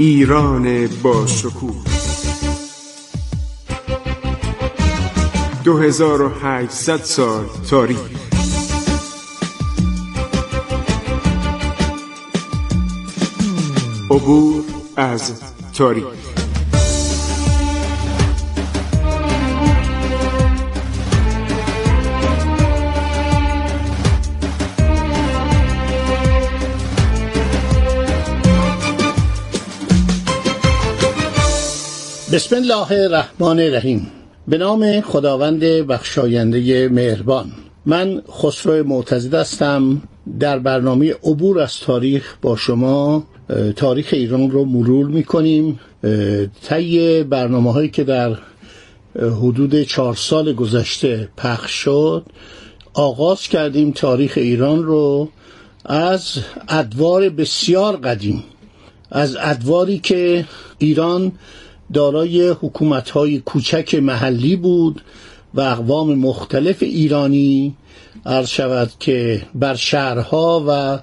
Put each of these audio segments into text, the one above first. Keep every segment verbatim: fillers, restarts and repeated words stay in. ایران با شکوه دو هزار و هشتصد سال تاریخ. عبور از تاریخ. بسم الله الرحمن الرحیم. به نام خداوند بخشاینده مهربان. من خسرو معتزد هستم. در برنامه عبور از تاریخ با شما تاریخ ایران رو مرور می‌کنیم. طی برنامه‌هایی که در حدود چهار سال گذشته پخش شد، آغاز کردیم تاریخ ایران رو از ادوار بسیار قدیم، از ادواری که ایران دارای حکومت‌های کوچک محلی بود و اقوام مختلف ایرانی عرض شود که بر شهرها و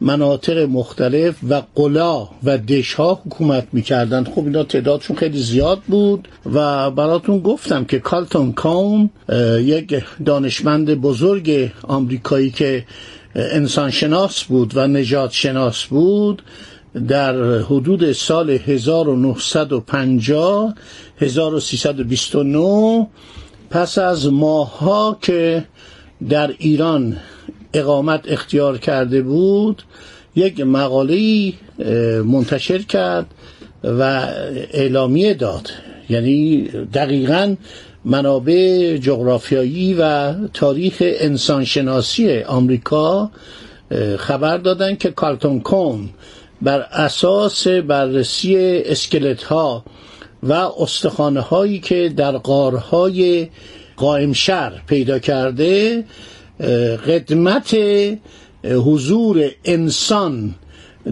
مناطق مختلف و قلا و دشها حکومت می‌کردند. خب اینا تعدادشون خیلی زیاد بود و براتون گفتم که کارلتون کون، یک دانشمند بزرگ آمریکایی که انسانشناس بود و نجات شناس بود، در حدود سال هزار و نهصد و پنجاه هزار و سیصد و بیست و نه پس از ماه‌ها که در ایران اقامت اختیار کرده بود، یک مقاله‌ای منتشر کرد و اعلامیه داد. یعنی دقیقاً منابع جغرافیایی و تاریخ انسانشناسی آمریکا خبر دادن که کارلتون کون بر اساس بررسی اسکلت‌ها و استخوانه‌هایی که در غارهای قائمشهر پیدا کرده، قدمت حضور انسان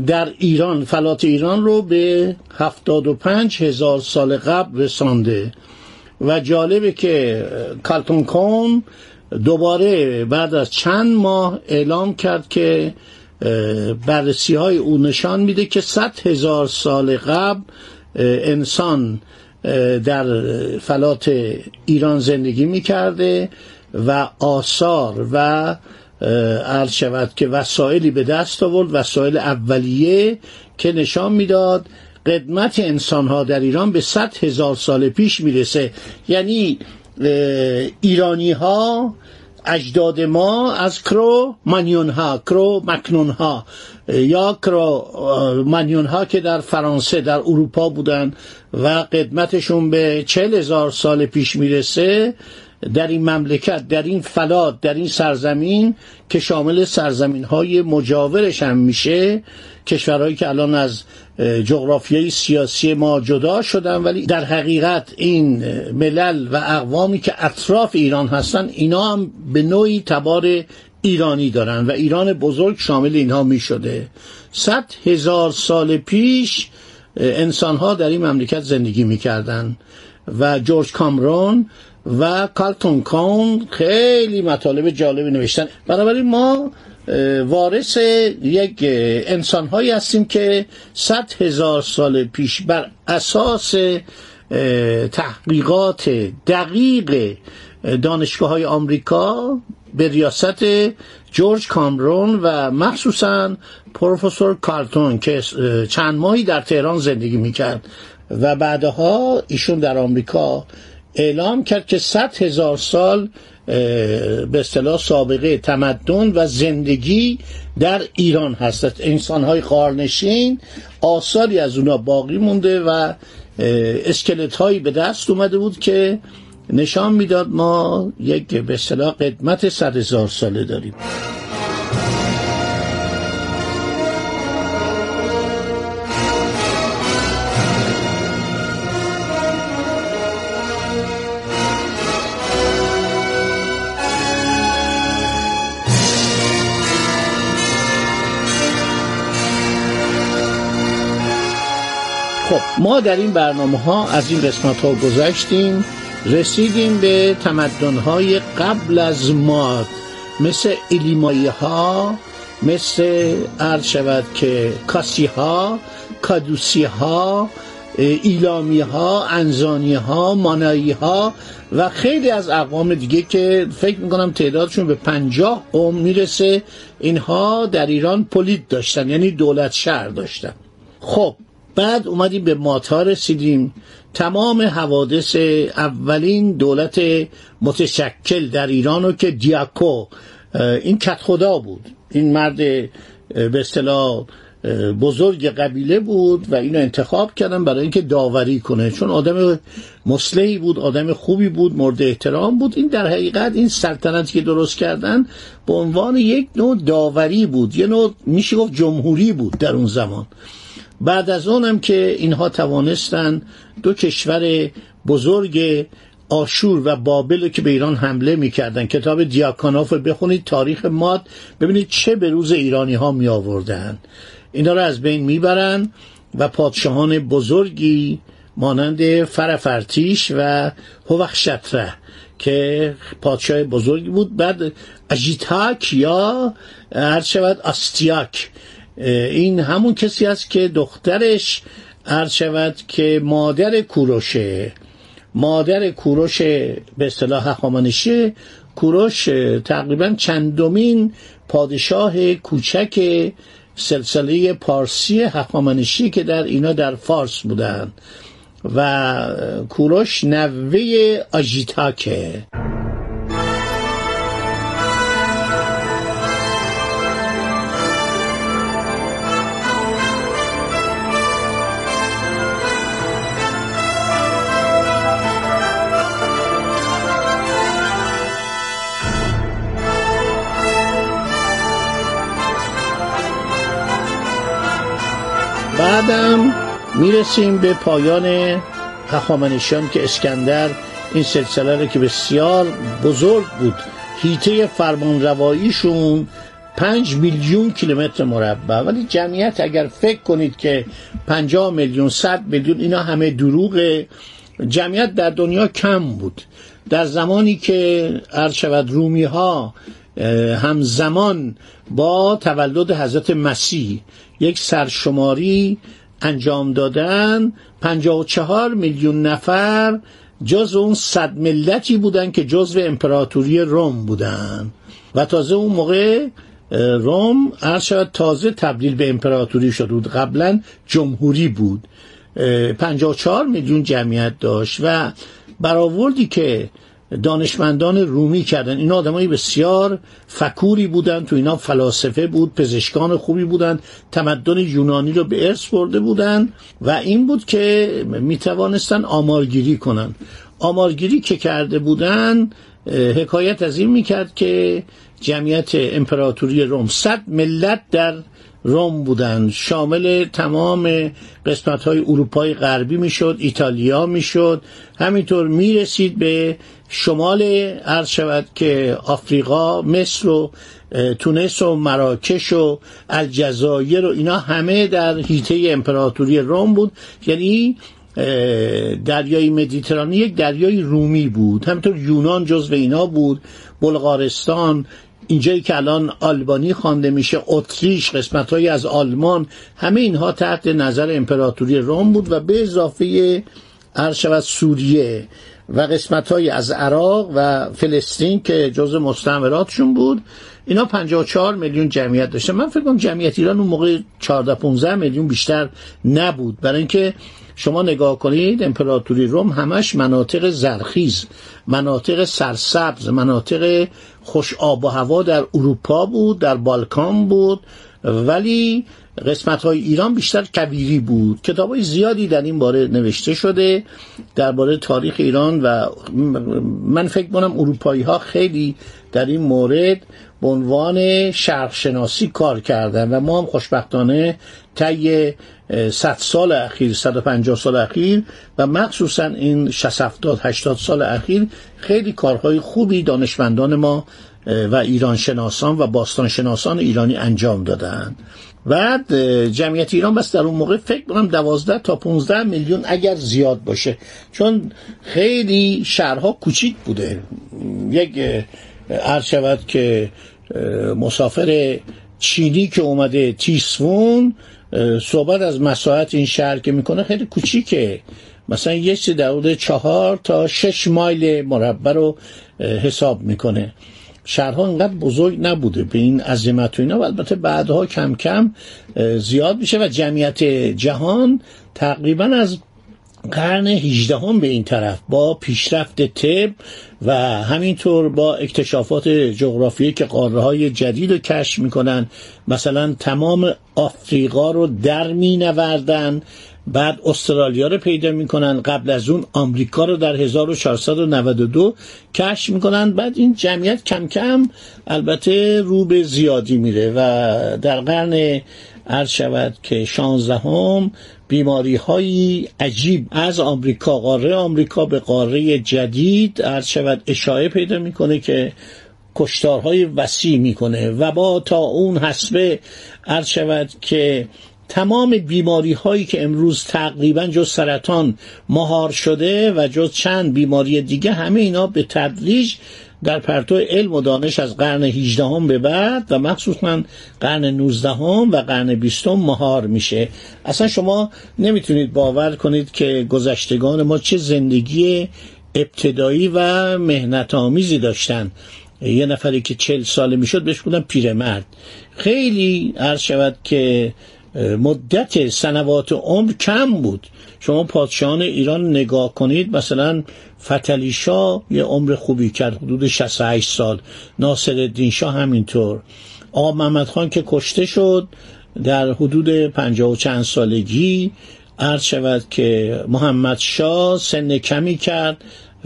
در ایران، فلات ایران رو به هفتاد و پنج هزار سال قبل رسانده. و جالبه که کارلتون کون دوباره بعد از چند ماه اعلام کرد که بررسی‌های او نشان میده که صد هزار سال قبل انسان در فلات ایران زندگی میکرده و آثار و عرض شود که وسایلی به دست آورد، وسایل اولیه که نشان میداد قدمت انسانها در ایران به صد هزار سال پیش میرسه. یعنی ایرانی ها، اجداد ما، از کرو مانیون ها، کرو مکنون ها یا کرو مانیون ها که در فرانسه در اروپا بودن و قدمتشون به چهل هزار سال پیش میرسه، در این مملکت، در این فلات، در این سرزمین که شامل سرزمین های مجاورش هم میشه، کشورهایی که الان از جغرافیای سیاسی ما جدا شدن، ولی در حقیقت این ملل و اقوامی که اطراف ایران هستن، اینا هم به نوعی تبار ایرانی دارن و ایران بزرگ شامل اینها میشده. صد هزار سال پیش انسانها در این مملکت زندگی میکردن و جورج کامرون و کارلتون کون خیلی مطالب جالبی نوشتن. بنابراین ما وارث یک انسان‌هایی هستیم که صد هزار سال پیش بر اساس تحقیقات دقیق دانشگاه‌های آمریکا به ریاست جورج کامرون و مخصوصاً پروفسور کارلتون که چند ماهی در تهران زندگی می‌کرد و بعدها ایشون در آمریکا اعلام کرد که صد هزار سال به اصطلاح سابقه تمدن و زندگی در ایران هست. انسان‌های غارنشین، آثاری از اونا باقی مونده و اسکلت‌هایی به دست اومده بود که نشان میداد ما یک به اصطلاح قدمت صد هزار ساله داریم. خب ما در این برنامه ها از این قسمت ها گذشتیم، رسیدیم به تمدن های قبل از ما، مثل ایلیمایی ها، مثل عرض شود که کاسی ها، کادوسی ها، ایلامی ها، انزانی ها، مانایی ها و خیلی از اقوام دیگه که فکر میکنم تعدادشون به پنجاه قوم میرسه، اینها در ایران پولید داشتن، یعنی دولت شهر داشتن. خب بعد اومدیم به ماتا رسیدیم. تمام حوادث اولین دولت متشکل در ایرانو که دیاکو، این کدخدا بود، این مرد به اصطلاح بزرگ قبیله بود و اینو انتخاب کردن برای اینکه داوری کنه، چون آدم مصلحی بود، آدم خوبی بود، مورد احترام بود. این در حقیقت این سلطنتی که درست کردن به عنوان یک نوع داوری بود، یه نوع میشه گفت جمهوری بود در اون زمان. بعد از اونم که اینها توانستن دو کشور بزرگ آشور و بابل که به ایران حمله میکردن، کتاب دیاکانافو بخونید، تاریخ ماد، ببینید چه به روز ایرانی ها می آوردن. اینا رو از بین میبرن و پادشاهان بزرگی مانند فرفرتیش و هوخشتره که پادشاه بزرگی بود، بعد اجیتاک یا هر شود آستیاک، این همون کسی است که دخترش عرض شود که مادر کوروشه، مادر کوروش به اصطلاح هخامنشی. کوروش تقریبا چندمین پادشاه کوچک سلسله پارسی هخامنشی که در اینا در فارس بودن و کوروش نوه آژیتاکه. بعدم میرسیم به پایان هخامنشیان که اسکندر این سلسله رو که بسیار بزرگ بود، حیطه فرمانرواییشون پنج میلیون کیلومتر مربع، ولی جمعیت اگر فکر کنید که پنجاه میلیون، صد میلیون، اینا همه دروغه. جمعیت در دنیا کم بود در زمانی که عرض شود رومی ها همزمان با تولد حضرت مسیح یک سرشماری انجام دادن. پنجاه و چهار میلیون نفر جز اون صد ملتی بودن که جزو امپراتوری روم بودن و تازه اون موقع روم ارشد تازه تبدیل به امپراتوری شده بود، قبلا جمهوری بود. پنجاه و چهار میلیون جمعیت داشت و برآوردی که دانشمندان رومی کردن، این آدمای بسیار فکوری بودن، تو اینا فلاسفه بود، پزشکان خوبی بودن، تمدن یونانی رو به ارث برده بودن و این بود که میتوانستن آمارگیری کنن. آمارگیری که کرده بودن حکایت از این میکرد که جمعیت امپراتوری روم، صد ملت در روم بودن، شامل تمام قسمت‌های اروپای غربی میشد، ایتالیا میشد، همینطور میرسید به شمال عرض شود که آفریقا، مصر و تونس و مراکش و الجزایر و اینا همه در حیطه امپراتوری روم بود. یعنی دریای مدیترانه یک دریای رومی بود، همینطور یونان جزو اینا بود، بلغارستان، اینجایی که الان آلبانی خوانده میشه، اتریش، قسمت‌هایی از آلمان، همه اینها تحت نظر امپراتوری روم بود و به اضافه عرشبت سوریه و قسمت‌هایی از عراق و فلسطین که جزء مستعمراتشون بود. اینا پنجاه و چهار میلیون جمعیت داشتن. من فکر کنم جمعیت ایران اون موقع چهارده پانزده میلیون بیشتر نبود، برای اینکه شما نگاه کنید امپراتوری روم همش مناطق زرخیز، مناطق سرسبز، مناطق خوش آب و هوا در اروپا بود، در بالکان بود، ولی قسمت‌های ایران بیشتر کویری بود. کتاب‌های زیادی در این باره نوشته شده درباره تاریخ ایران و من فکر می‌کنم اروپایی‌ها خیلی در این مورد به عنوان شرق‌شناسی کار کردن و ما هم خوشبختانه طی صد سال اخیر، صد و پنجاه سال اخیر و مخصوصا این شصت هفتاد هشتاد سال اخیر خیلی کارهای خوبی دانشمندان ما و ایرانشناسان و باستانشناسان ایرانی انجام دادن. و جمعیت ایران بس در اون موقع فکر کنم دوازده تا پانزده میلیون اگر زیاد باشه، چون خیلی شهرها کوچیک بوده. یک عرض شود که مسافر چینی که اومده تیسفون صحبت از مساحت این شهر که میکنه خیلی کوچیکه، مثلا یه چیز در حدود چهار تا شش مایل مربع رو حساب میکنه. شهرها اینقدر بزرگ نبوده به این عظمت و اینا، البته بعدها کم کم زیاد میشه و جمعیت جهان تقریبا از قرن هجدهم هم به این طرف با پیشرفت طب و همینطور با اکتشافات جغرافیایی که قاره‌های جدید رو کشف میکنن، مثلا تمام آفریقا رو در مینوردن، بعد استرالیا رو پیدا میکنن، قبل از اون آمریکا رو در هزار و چهارصد و نود و دو کشف میکنن. بعد این جمعیت کم کم البته رو به زیادی میره و در قرن عرض شود که شانزدهم بیماری های عجیب از آمریکا، قاره آمریکا به قاره جدید عرض شود اشاعه پیدا میکنه که کشتارهای وسیع میکنه و با تا اون حسبه عرض شود که تمام بیماری هایی که امروز تقریبا جز سرطان مهار شده و جز چند بیماری دیگه، همه اینا به تدریج در پرتو علم و دانش از قرن هجدهم هم به بعد و مخصوصا قرن نوزدهم هم و قرن بیستم هم مهار میشه. اصلا شما نمیتونید باور کنید که گذشتگان ما چه زندگی ابتدایی و مهنت‌آمیزی داشتن. یه نفری که چهل ساله میشد بهش بودن پیرمرد. خیلی عرض شود که مدت سنوات عمر کم بود. شما پادشاهان ایران نگاه کنید، مثلا فتح علی شاه یه عمر خوبی کرد، حدود شصت و هشت سال. ناصر الدین شاه همینطور. آقا محمد خان که کشته شد در حدود پنجاه و چند سالگی عرض شود که محمد شاه سن کمی کرد،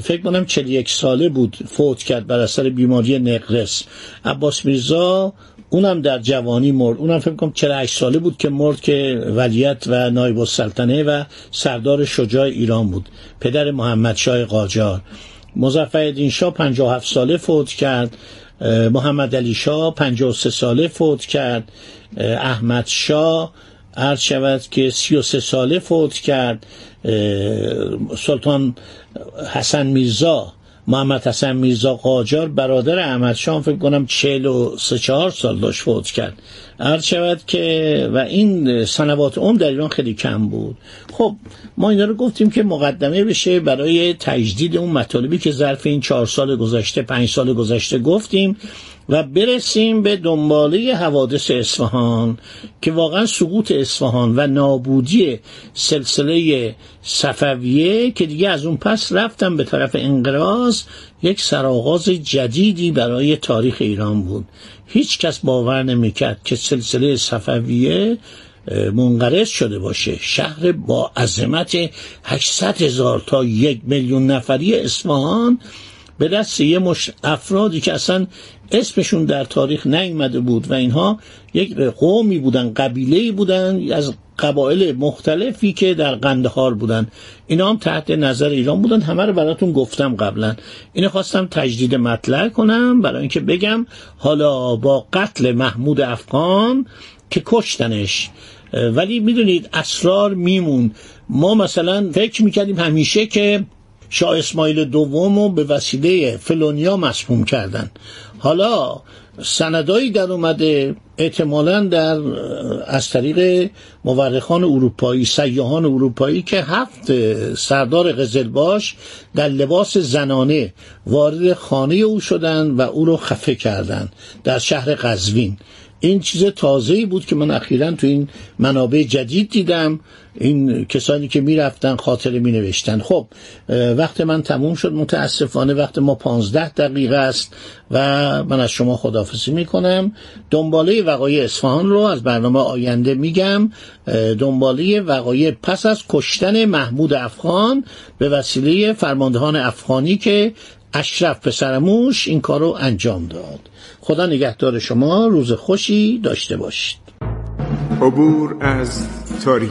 فکر کنم چهل و یک ساله بود، فوت کرد بر اثر بیماری نقرس. عباس میرزا اونم در جوانی مرد، اونم فکر کنم چهل و هشت ساله بود که مرد، که ولیت و نایب السلطنه و سردار شجاع ایران بود، پدر محمد شاه قاجار. مظفرالدین شاه پنجاه و هفت ساله فوت کرد. محمد علی شاه پنجاه و سه ساله فوت کرد. احمد شاه عرض شود که سی و سه ساله فوت کرد. سلطان حسن میرزا، محمد حسن میرزا قاجار، برادر احمد شاه، فکر کنم چهل و سه چهار سال داشت فوت کرد. عرض شود که و این سنوات عمر در ایران خیلی کم بود. خب ما اینا رو گفتیم که مقدمه بشه برای تجدید اون مطالبی که ظرف این چهار سال گذشته، پنج سال گذشته گفتیم و برسیم به دنباله حوادث اصفهان که واقعا سقوط اصفهان و نابودی سلسله صفویه که دیگه از اون پس رفتن به طرف انقراض، یک سرآغاز جدیدی برای تاریخ ایران بود. هیچ کس باور نمیکرد که سلسله صفویه منقرض شده باشه. شهر با عظمت هشتصد هزار تا یک میلیون نفری اصفهان به دست یه مش افرادی که اصلا اسمشون در تاریخ نیامده بود و اینها یک قومی بودن، قبیله‌ای بودن از قبایل مختلفی که در قندهار بودن. اینا هم تحت نظر ایران بودن. همه رو براتون گفتم قبلا. اینو خواستم تجدید مطلع کنم برای اینکه بگم حالا با قتل محمود افغان که کشتنش، ولی میدونید اسرار میمون. ما مثلا فکر میکردیم همیشه که شاه اسماعیل دوم رو به وسیله فلونیا مسموم کردن. حالا سندایی در اومده احتمالاً در از طریق مورخان اروپایی، سیاحان اروپایی، که هفت سردار قزلباش در لباس زنانه وارد خانه او شدند و او رو خفه کردند در شهر قزوین. این چیز تازه‌ای بود که من اخیراً تو این منابع جدید دیدم. این کسانی که میرفتن خاطره می نوشتن. خب وقت من تموم شد، متاسفانه وقت ما پانزده دقیقه است و من از شما خداحافظی می کنم. دنباله وقایع اصفهان رو از برنامه آینده میگم. دنباله وقایع پس از کشتن محمود افغان به وسیله فرماندهان افغانی که اشرف پسرموش این کار رو انجام داد. خدا نگهدار شما، روز خوشی داشته باشید. عبور از تاریخ.